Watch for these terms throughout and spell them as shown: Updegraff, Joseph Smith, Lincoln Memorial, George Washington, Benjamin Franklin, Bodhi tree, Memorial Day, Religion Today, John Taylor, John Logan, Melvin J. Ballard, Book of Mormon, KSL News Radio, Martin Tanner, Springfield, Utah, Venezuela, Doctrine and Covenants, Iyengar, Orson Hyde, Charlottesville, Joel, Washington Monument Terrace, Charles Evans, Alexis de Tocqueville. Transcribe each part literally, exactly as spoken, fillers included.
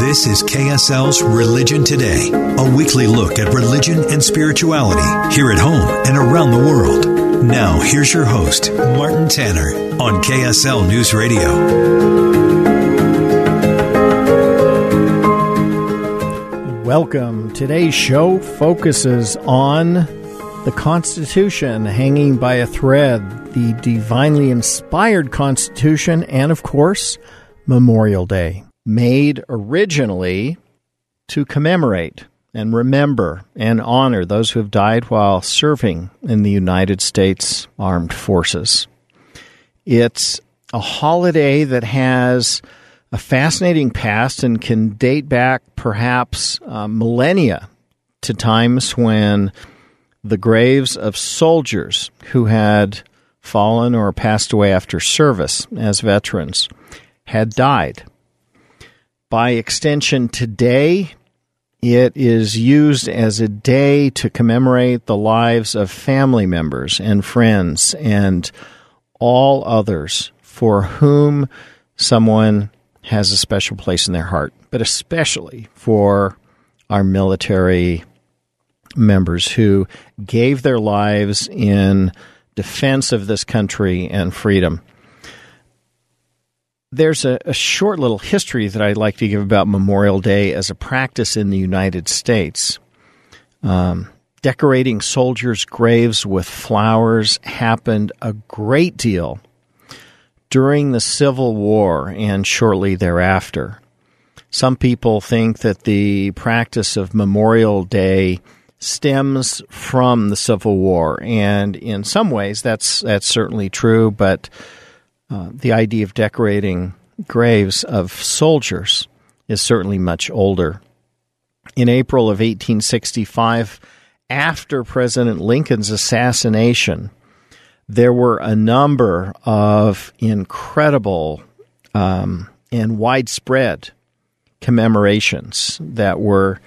This is K S L's Religion Today, a weekly look at religion and spirituality here at home and around the world. Now, here's your host, Martin Tanner, on K S L News Radio. Welcome. Today's show focuses on the Constitution hanging by a thread, the divinely inspired Constitution, and, of course, Memorial Day. Made originally to commemorate and remember and honor those who have died while serving in the United States Armed Forces. It's a holiday that has a fascinating past and can date back perhaps uh, millennia to times when the graves of soldiers who had fallen or passed away after service as veterans had died. By extension, today, it is used as a day to commemorate the lives of family members and friends and all others for whom someone has a special place in their heart, but especially for our military members who gave their lives in defense of this country and freedom. There's a, a short little history that I'd like to give about Memorial Day as a practice in the United States. Um, decorating soldiers' graves with flowers happened a great deal during the Civil War and shortly thereafter. Some people think that the practice of Memorial Day stems from the Civil War, and in some ways that's that's certainly true, but Uh, the idea of decorating graves of soldiers is certainly much older. In April of eighteen sixty-five, after President Lincoln's assassination, there were a number of incredible um, and widespread commemorations that were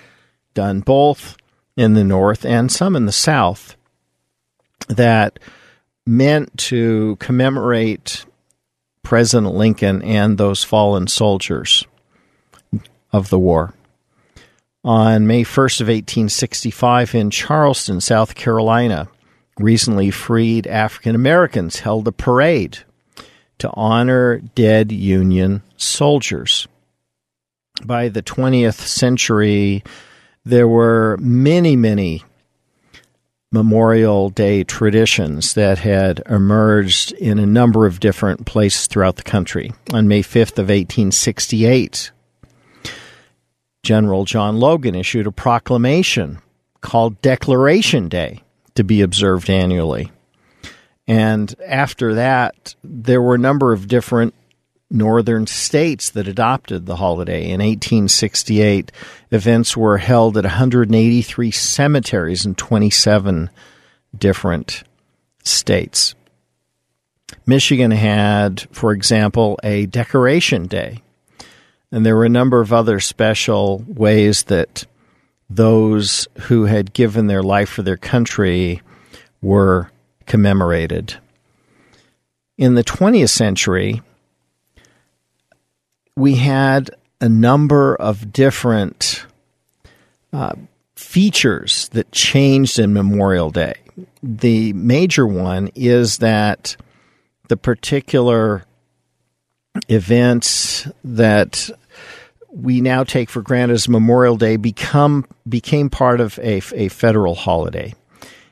done both in the North and some in the South that meant to commemorate President Lincoln and those fallen soldiers of the war. On May first of eighteen sixty-five in Charleston, South Carolina, recently freed African Americans held a parade to honor dead Union soldiers. By the twentieth century, there were many, many Memorial Day traditions that had emerged in a number of different places throughout the country. On May fifth of eighteen sixty-eight, General John Logan issued a proclamation called Declaration Day to be observed annually. And after that, there were a number of different northern states that adopted the holiday. In eighteen sixty-eight, events were held at one hundred eighty-three cemeteries in twenty-seven different states. Michigan had, for example, a Decoration Day, and there were a number of other special ways that those who had given their life for their country were commemorated. In the twentieth century, we had a number of different uh, features that changed in Memorial Day. The major one is that the particular events that we now take for granted as Memorial Day become became part of a, a federal holiday.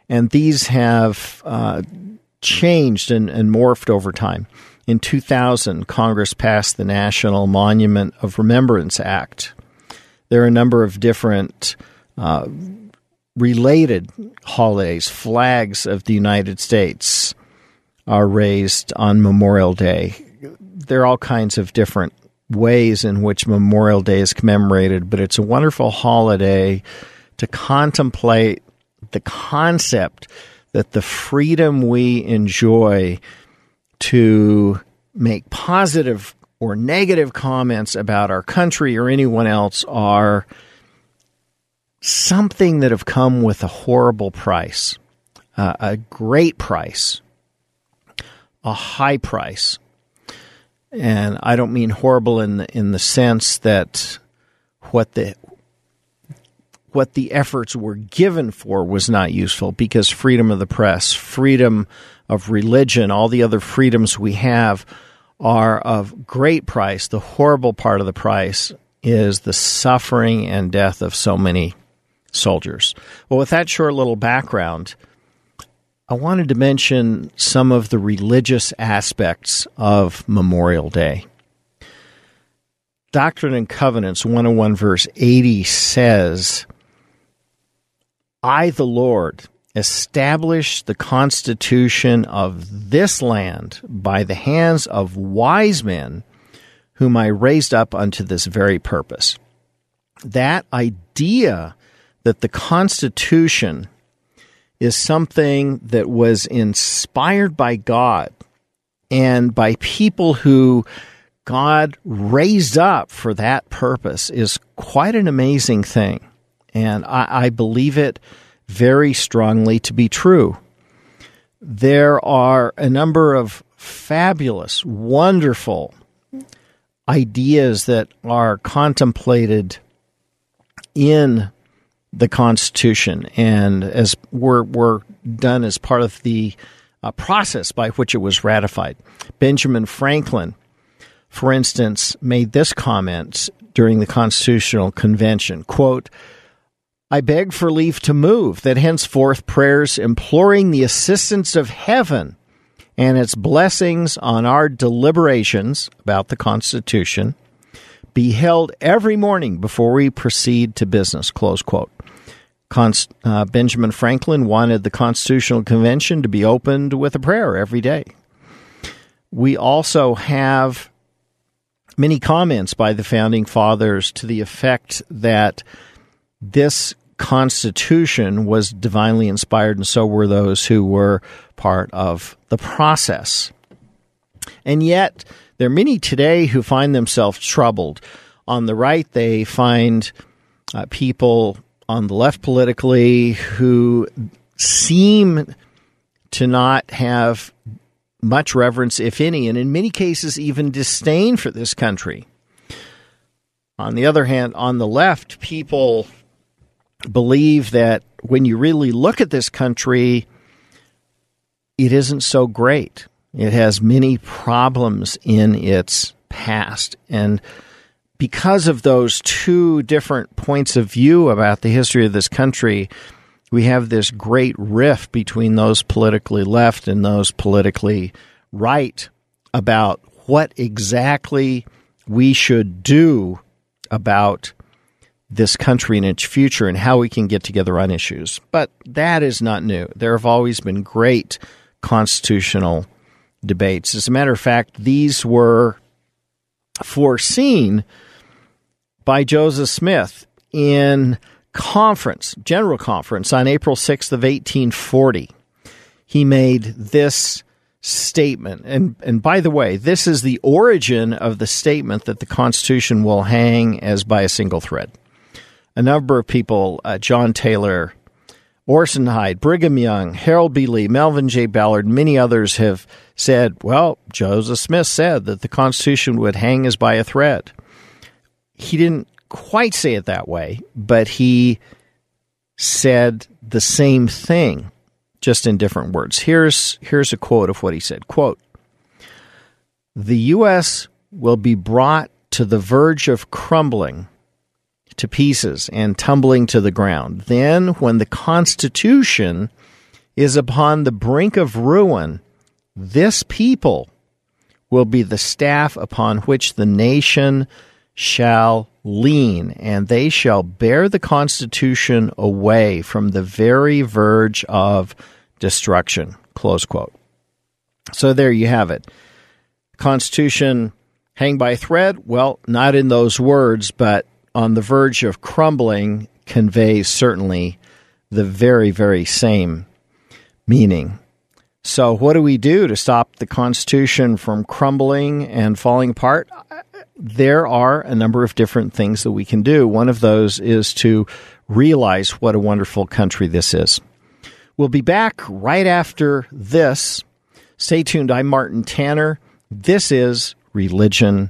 And these have uh, changed and, and morphed over time. In two thousand, Congress passed the National Monument of Remembrance Act. There are a number of different uh, related holidays. Flags of the United States are raised on Memorial Day. There are all kinds of different ways in which Memorial Day is commemorated, but it's a wonderful holiday to contemplate the concept that the freedom we enjoy to make positive or negative comments about our country or anyone else are something that have come with a horrible price, uh, a great price, a high price. And I don't mean horrible in the, in the sense that what the what the efforts were given for was not useful, because freedom of the press, freedom of religion, all the other freedoms we have are of great price. The horrible part of the price is the suffering and death of so many soldiers. Well, with that short little background, I wanted to mention some of the religious aspects of Memorial Day. Doctrine and Covenants one oh one verse eighty says, I, the Lord, established the constitution of this land by the hands of wise men whom I raised up unto this very purpose. That idea that the Constitution is something that was inspired by God and by people who God raised up for that purpose is quite an amazing thing. And I, I believe it very strongly to be true. There are a number of fabulous, wonderful ideas that are contemplated in the Constitution, and as were were done as part of the uh, process by which it was ratified. Benjamin Franklin, for instance, made this comment during the Constitutional Convention, quote, I beg for leave to move that henceforth prayers imploring the assistance of heaven and its blessings on our deliberations about the Constitution be held every morning before we proceed to business, close quote. Const, uh, Benjamin Franklin wanted the Constitutional Convention to be opened with a prayer every day. We also have many comments by the Founding Fathers to the effect that this Constitution was divinely inspired, and so were those who were part of the process. And yet, there are many today who find themselves troubled. On the right, they find uh, people on the left politically who seem to not have much reverence, if any, and in many cases even disdain for this country. On the other hand, on the left, people believe that when you really look at this country, it isn't so great. It has many problems in its past. And because of those two different points of view about the history of this country, we have this great rift between those politically left and those politically right about what exactly we should do about this country and its future and how we can get together on issues. But that is not new. There have always been great constitutional debates. As a matter of fact, these were foreseen by Joseph Smith in conference, General Conference, on April sixth of eighteen forty. He made this statement. And, and by the way, this is the origin of the statement that the Constitution will hang as by a single thread. A number of people, uh, John Taylor, Orson Hyde, Brigham Young, Harold B. Lee, Melvin J. Ballard, many others have said, well, Joseph Smith said that the Constitution would hang as by a thread. He didn't quite say it that way, but he said the same thing, just in different words. Here's, here's a quote of what he said. Quote, the U S will be brought to the verge of crumbling to pieces and tumbling to the ground. Then, when the Constitution is upon the brink of ruin, this people will be the staff upon which the nation shall lean, and they shall bear the Constitution away from the very verge of destruction. Close quote. So there you have it. Constitution Hang by a thread? Well, not in those words, but on the verge of crumbling conveys certainly the very, very same meaning. So what do we do to stop the Constitution from crumbling and falling apart? There are a number of different things that we can do. One of those is to realize what a wonderful country this is. We'll be back right after this. Stay tuned. I'm Martin Tanner. This is Religion.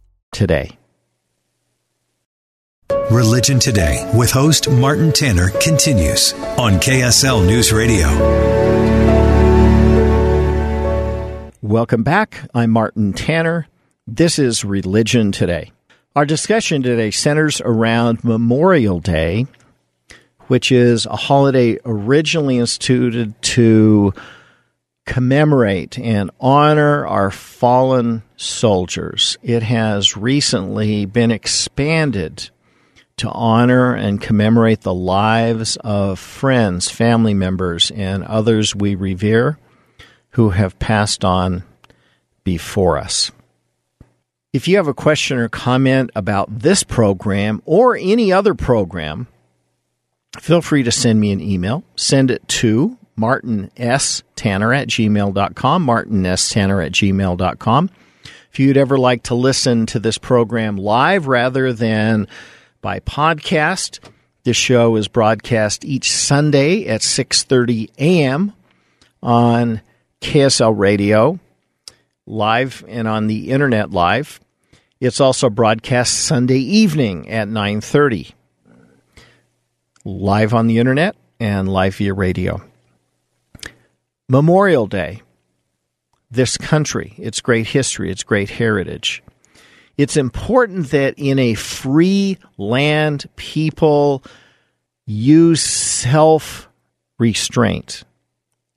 Today. Religion Today with host Martin Tanner continues on K S L News Radio. Welcome back. I'm Martin Tanner. This is Religion Today. Our discussion today centers around Memorial Day, which is a holiday originally instituted to commemorate and honor our fallen soldiers. It has recently been expanded to honor and commemorate the lives of friends, family members, and others we revere who have passed on before us. If you have a question or comment about this program or any other program, feel free to send me an email. Send it to martin s tanner at gmail dot com, martin s tanner at gmail dot com. If you'd ever like to listen to this program live rather than by podcast, this show is broadcast each Sunday at six thirty a.m. on K S L Radio live and on the internet live. It's also broadcast Sunday evening at nine thirty, live on the internet and live via radio. Memorial Day, this country, its great history, its great heritage. It's important that in a free land, people use self-restraint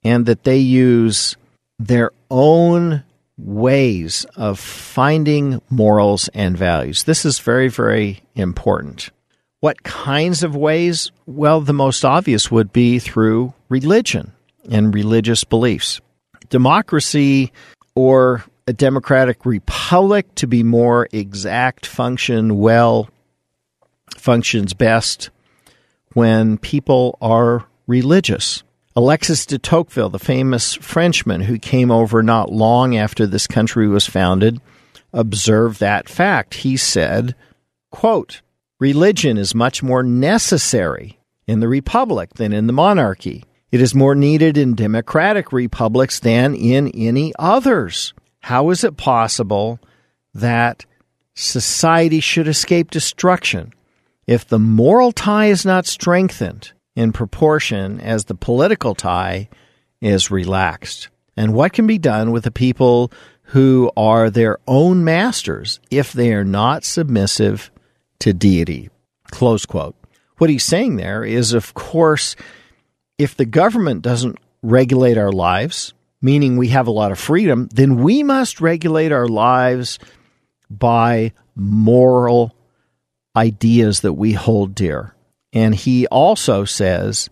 and that they use their own ways of finding morals and values. This is very, very important. What kinds of ways? Well, the most obvious would be through religion and religious beliefs. Democracy, or a democratic republic, to be more exact, function well, functions best when people are religious. Alexis de Tocqueville, the famous Frenchman who came over not long after this country was founded, observed that fact. He said, quote, "Religion is much more necessary in the republic than in the monarchy. It is more needed in democratic republics than in any others. How is it possible that society should escape destruction if the moral tie is not strengthened in proportion as the political tie is relaxed? And what can be done with the people who are their own masters if they are not submissive to deity?" Close quote. What he's saying there is, of course, if the government doesn't regulate our lives, meaning we have a lot of freedom, then we must regulate our lives by moral ideas that we hold dear. And he also says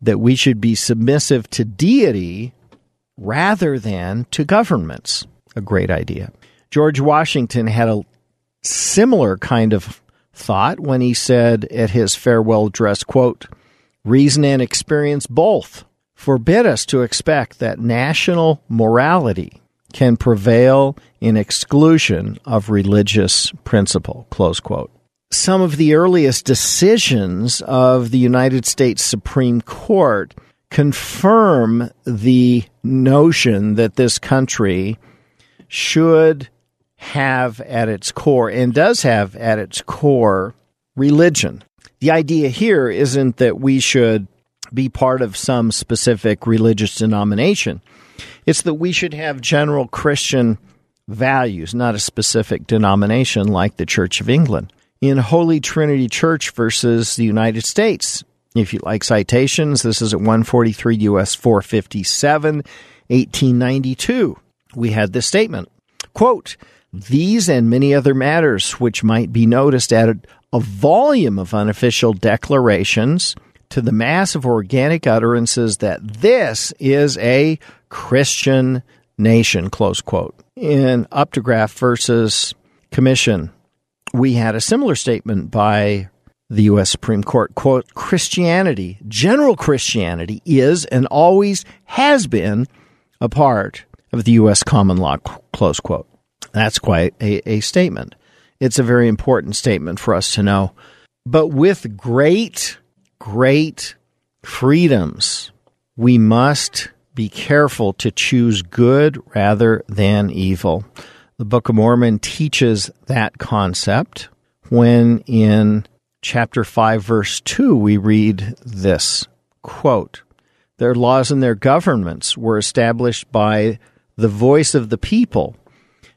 that we should be submissive to deity rather than to governments. A great idea. George Washington had a similar kind of thought when he said at his farewell address, quote, "Reason and experience both forbid us to expect that national morality can prevail in exclusion of religious principle," close quote. Some of the earliest decisions of the United States Supreme Court confirm the notion that this country should have at its core, and does have at its core, religion. The idea here isn't that we should be part of some specific religious denomination. It's that we should have general Christian values, not a specific denomination like the Church of England. In Holy Trinity Church versus the United States, if you like citations, this is at one forty-three U S four fifty-seven, eighteen ninety-two. We had this statement, quote, "These and many other matters which might be noticed added a volume of unofficial declarations to the mass of organic utterances that this is a Christian nation," close quote. In Updegraff versus Commission, we had a similar statement by the U S Supreme Court, quote, "Christianity, general Christianity, is and always has been a part of the U S common law," close quote. That's quite a, a statement. It's a very important statement for us to know. But with great, great freedoms, we must be careful to choose good rather than evil. The Book of Mormon teaches that concept when in chapter five, verse two, we read this, quote, "Their laws and their governments were established by the voice of the people,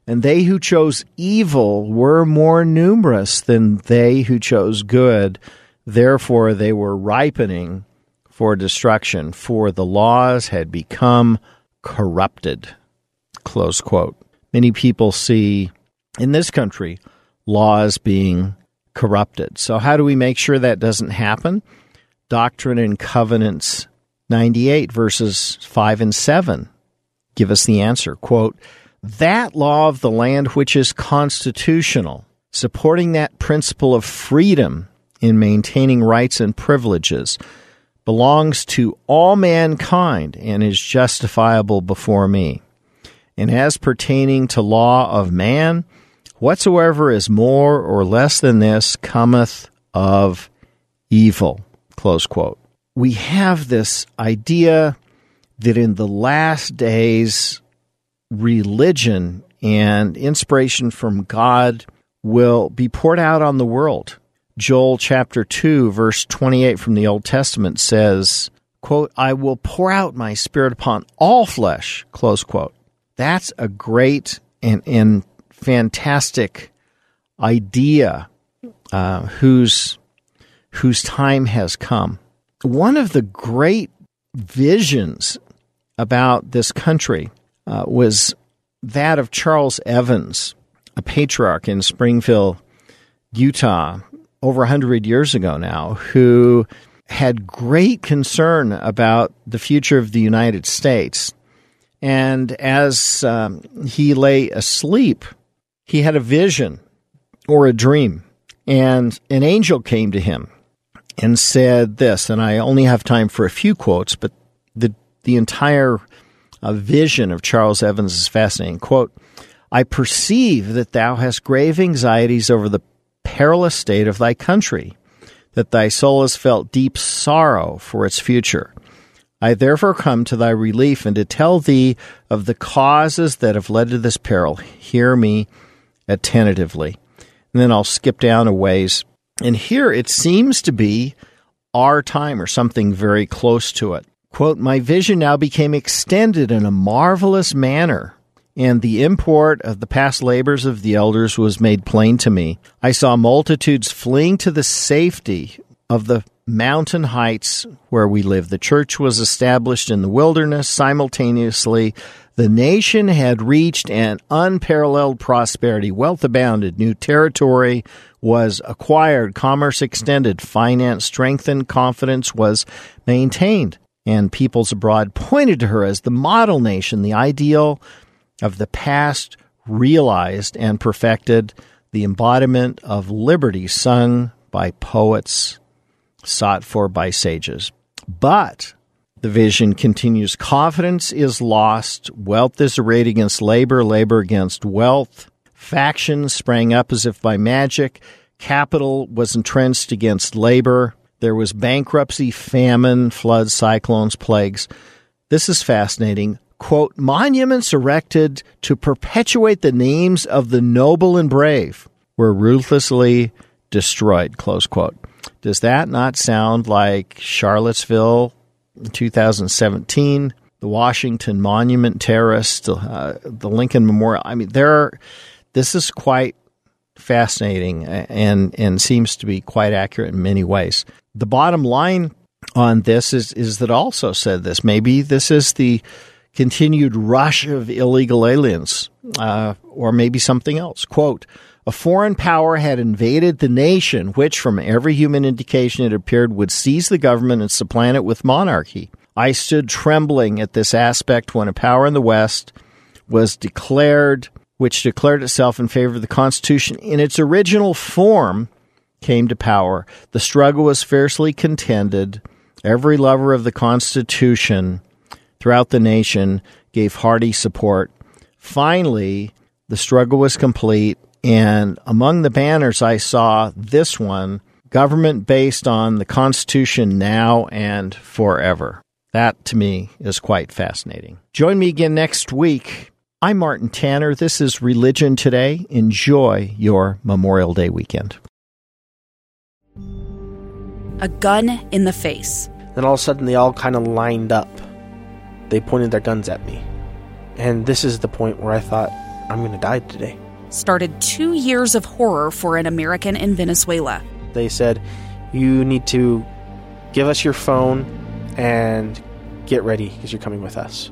and they who chose evil were more numerous than they who chose good. Therefore, they were ripening for destruction, for the laws had become corrupted," close quote. Many people see, in this country, laws being corrupted. So how do we make sure that doesn't happen? Doctrine and Covenants ninety-eight, verses five and seven, give us the answer, quote, "That law of the land which is constitutional, supporting that principle of freedom in maintaining rights and privileges, belongs to all mankind and is justifiable before me. And as pertaining to law of man, whatsoever is more or less than this cometh of evil," close quote. We have this idea that in the last days, religion and inspiration from God will be poured out on the world. Joel chapter two, verse twenty-eight from the Old Testament says, quote, "I will pour out my spirit upon all flesh," close quote. That's a great and, and fantastic idea uh, whose, whose time has come. One of the great visions about this country uh, was that of Charles Evans, a patriarch in Springfield, Utah, over one hundred years ago now, who had great concern about the future of the United States. And as um, he lay asleep, he had a vision or a dream, and an angel came to him and said this, and I only have time for a few quotes, but the, the entire uh, vision of Charles Evans is fascinating. Quote, "I perceive that thou hast grave anxieties over the perilous state of thy country, that thy soul has felt deep sorrow for its future. I therefore come to thy relief and to tell thee of the causes that have led to this peril. Hear me attentively." And then I'll skip down a ways. And here it seems to be our time or something very close to it. Quote, "My vision now became extended in a marvelous manner, and the import of the past labors of the elders was made plain to me. I saw multitudes fleeing to the safety of the mountain heights where we live. The church was established in the wilderness. Simultaneously, the nation had reached an unparalleled prosperity. Wealth abounded. New territory was acquired. Commerce extended. Finance strengthened. Confidence was maintained. And peoples abroad pointed to her as the model nation, the ideal of the past realized and perfected, the embodiment of liberty sung by poets, sought for by sages. But," the vision continues, "confidence is lost, wealth is arrayed against labor, labor against wealth, factions sprang up as if by magic, capital was entrenched against labor, there was bankruptcy, famine, floods, cyclones, plagues." This is fascinating. Quote, "Monuments erected to perpetuate the names of the noble and brave were ruthlessly destroyed," close quote. Does that not sound like Charlottesville in two thousand seventeen, the Washington Monument Terrace, to, uh, the Lincoln Memorial. I mean, there are, this is quite fascinating and and seems to be quite accurate in many ways. The bottom line on this is is that also said this. Maybe this is the continued rush of illegal aliens, uh, or maybe something else. Quote, a foreign power had invaded the nation, which from every human indication it appeared would seize the government and supplant it with monarchy. I stood trembling at this aspect when a power in the West was declared, which declared itself in favor of the Constitution in its original form, came to power. The struggle was fiercely contended. Every lover of the Constitution throughout the nation gave hearty support. Finally, the struggle was complete, and among the banners I saw this one, government based on the Constitution now and forever. That, to me, is quite fascinating. Join me again next week. I'm Martin Tanner. This is Religion Today. Enjoy your Memorial Day weekend. A gun in the face. Then all of a sudden, they all kind of lined up. They pointed their guns at me. And this is the point where I thought, I'm going to die today. Started two years of horror for an American in Venezuela. They said, you need to give us your phone and get ready because you're coming with us.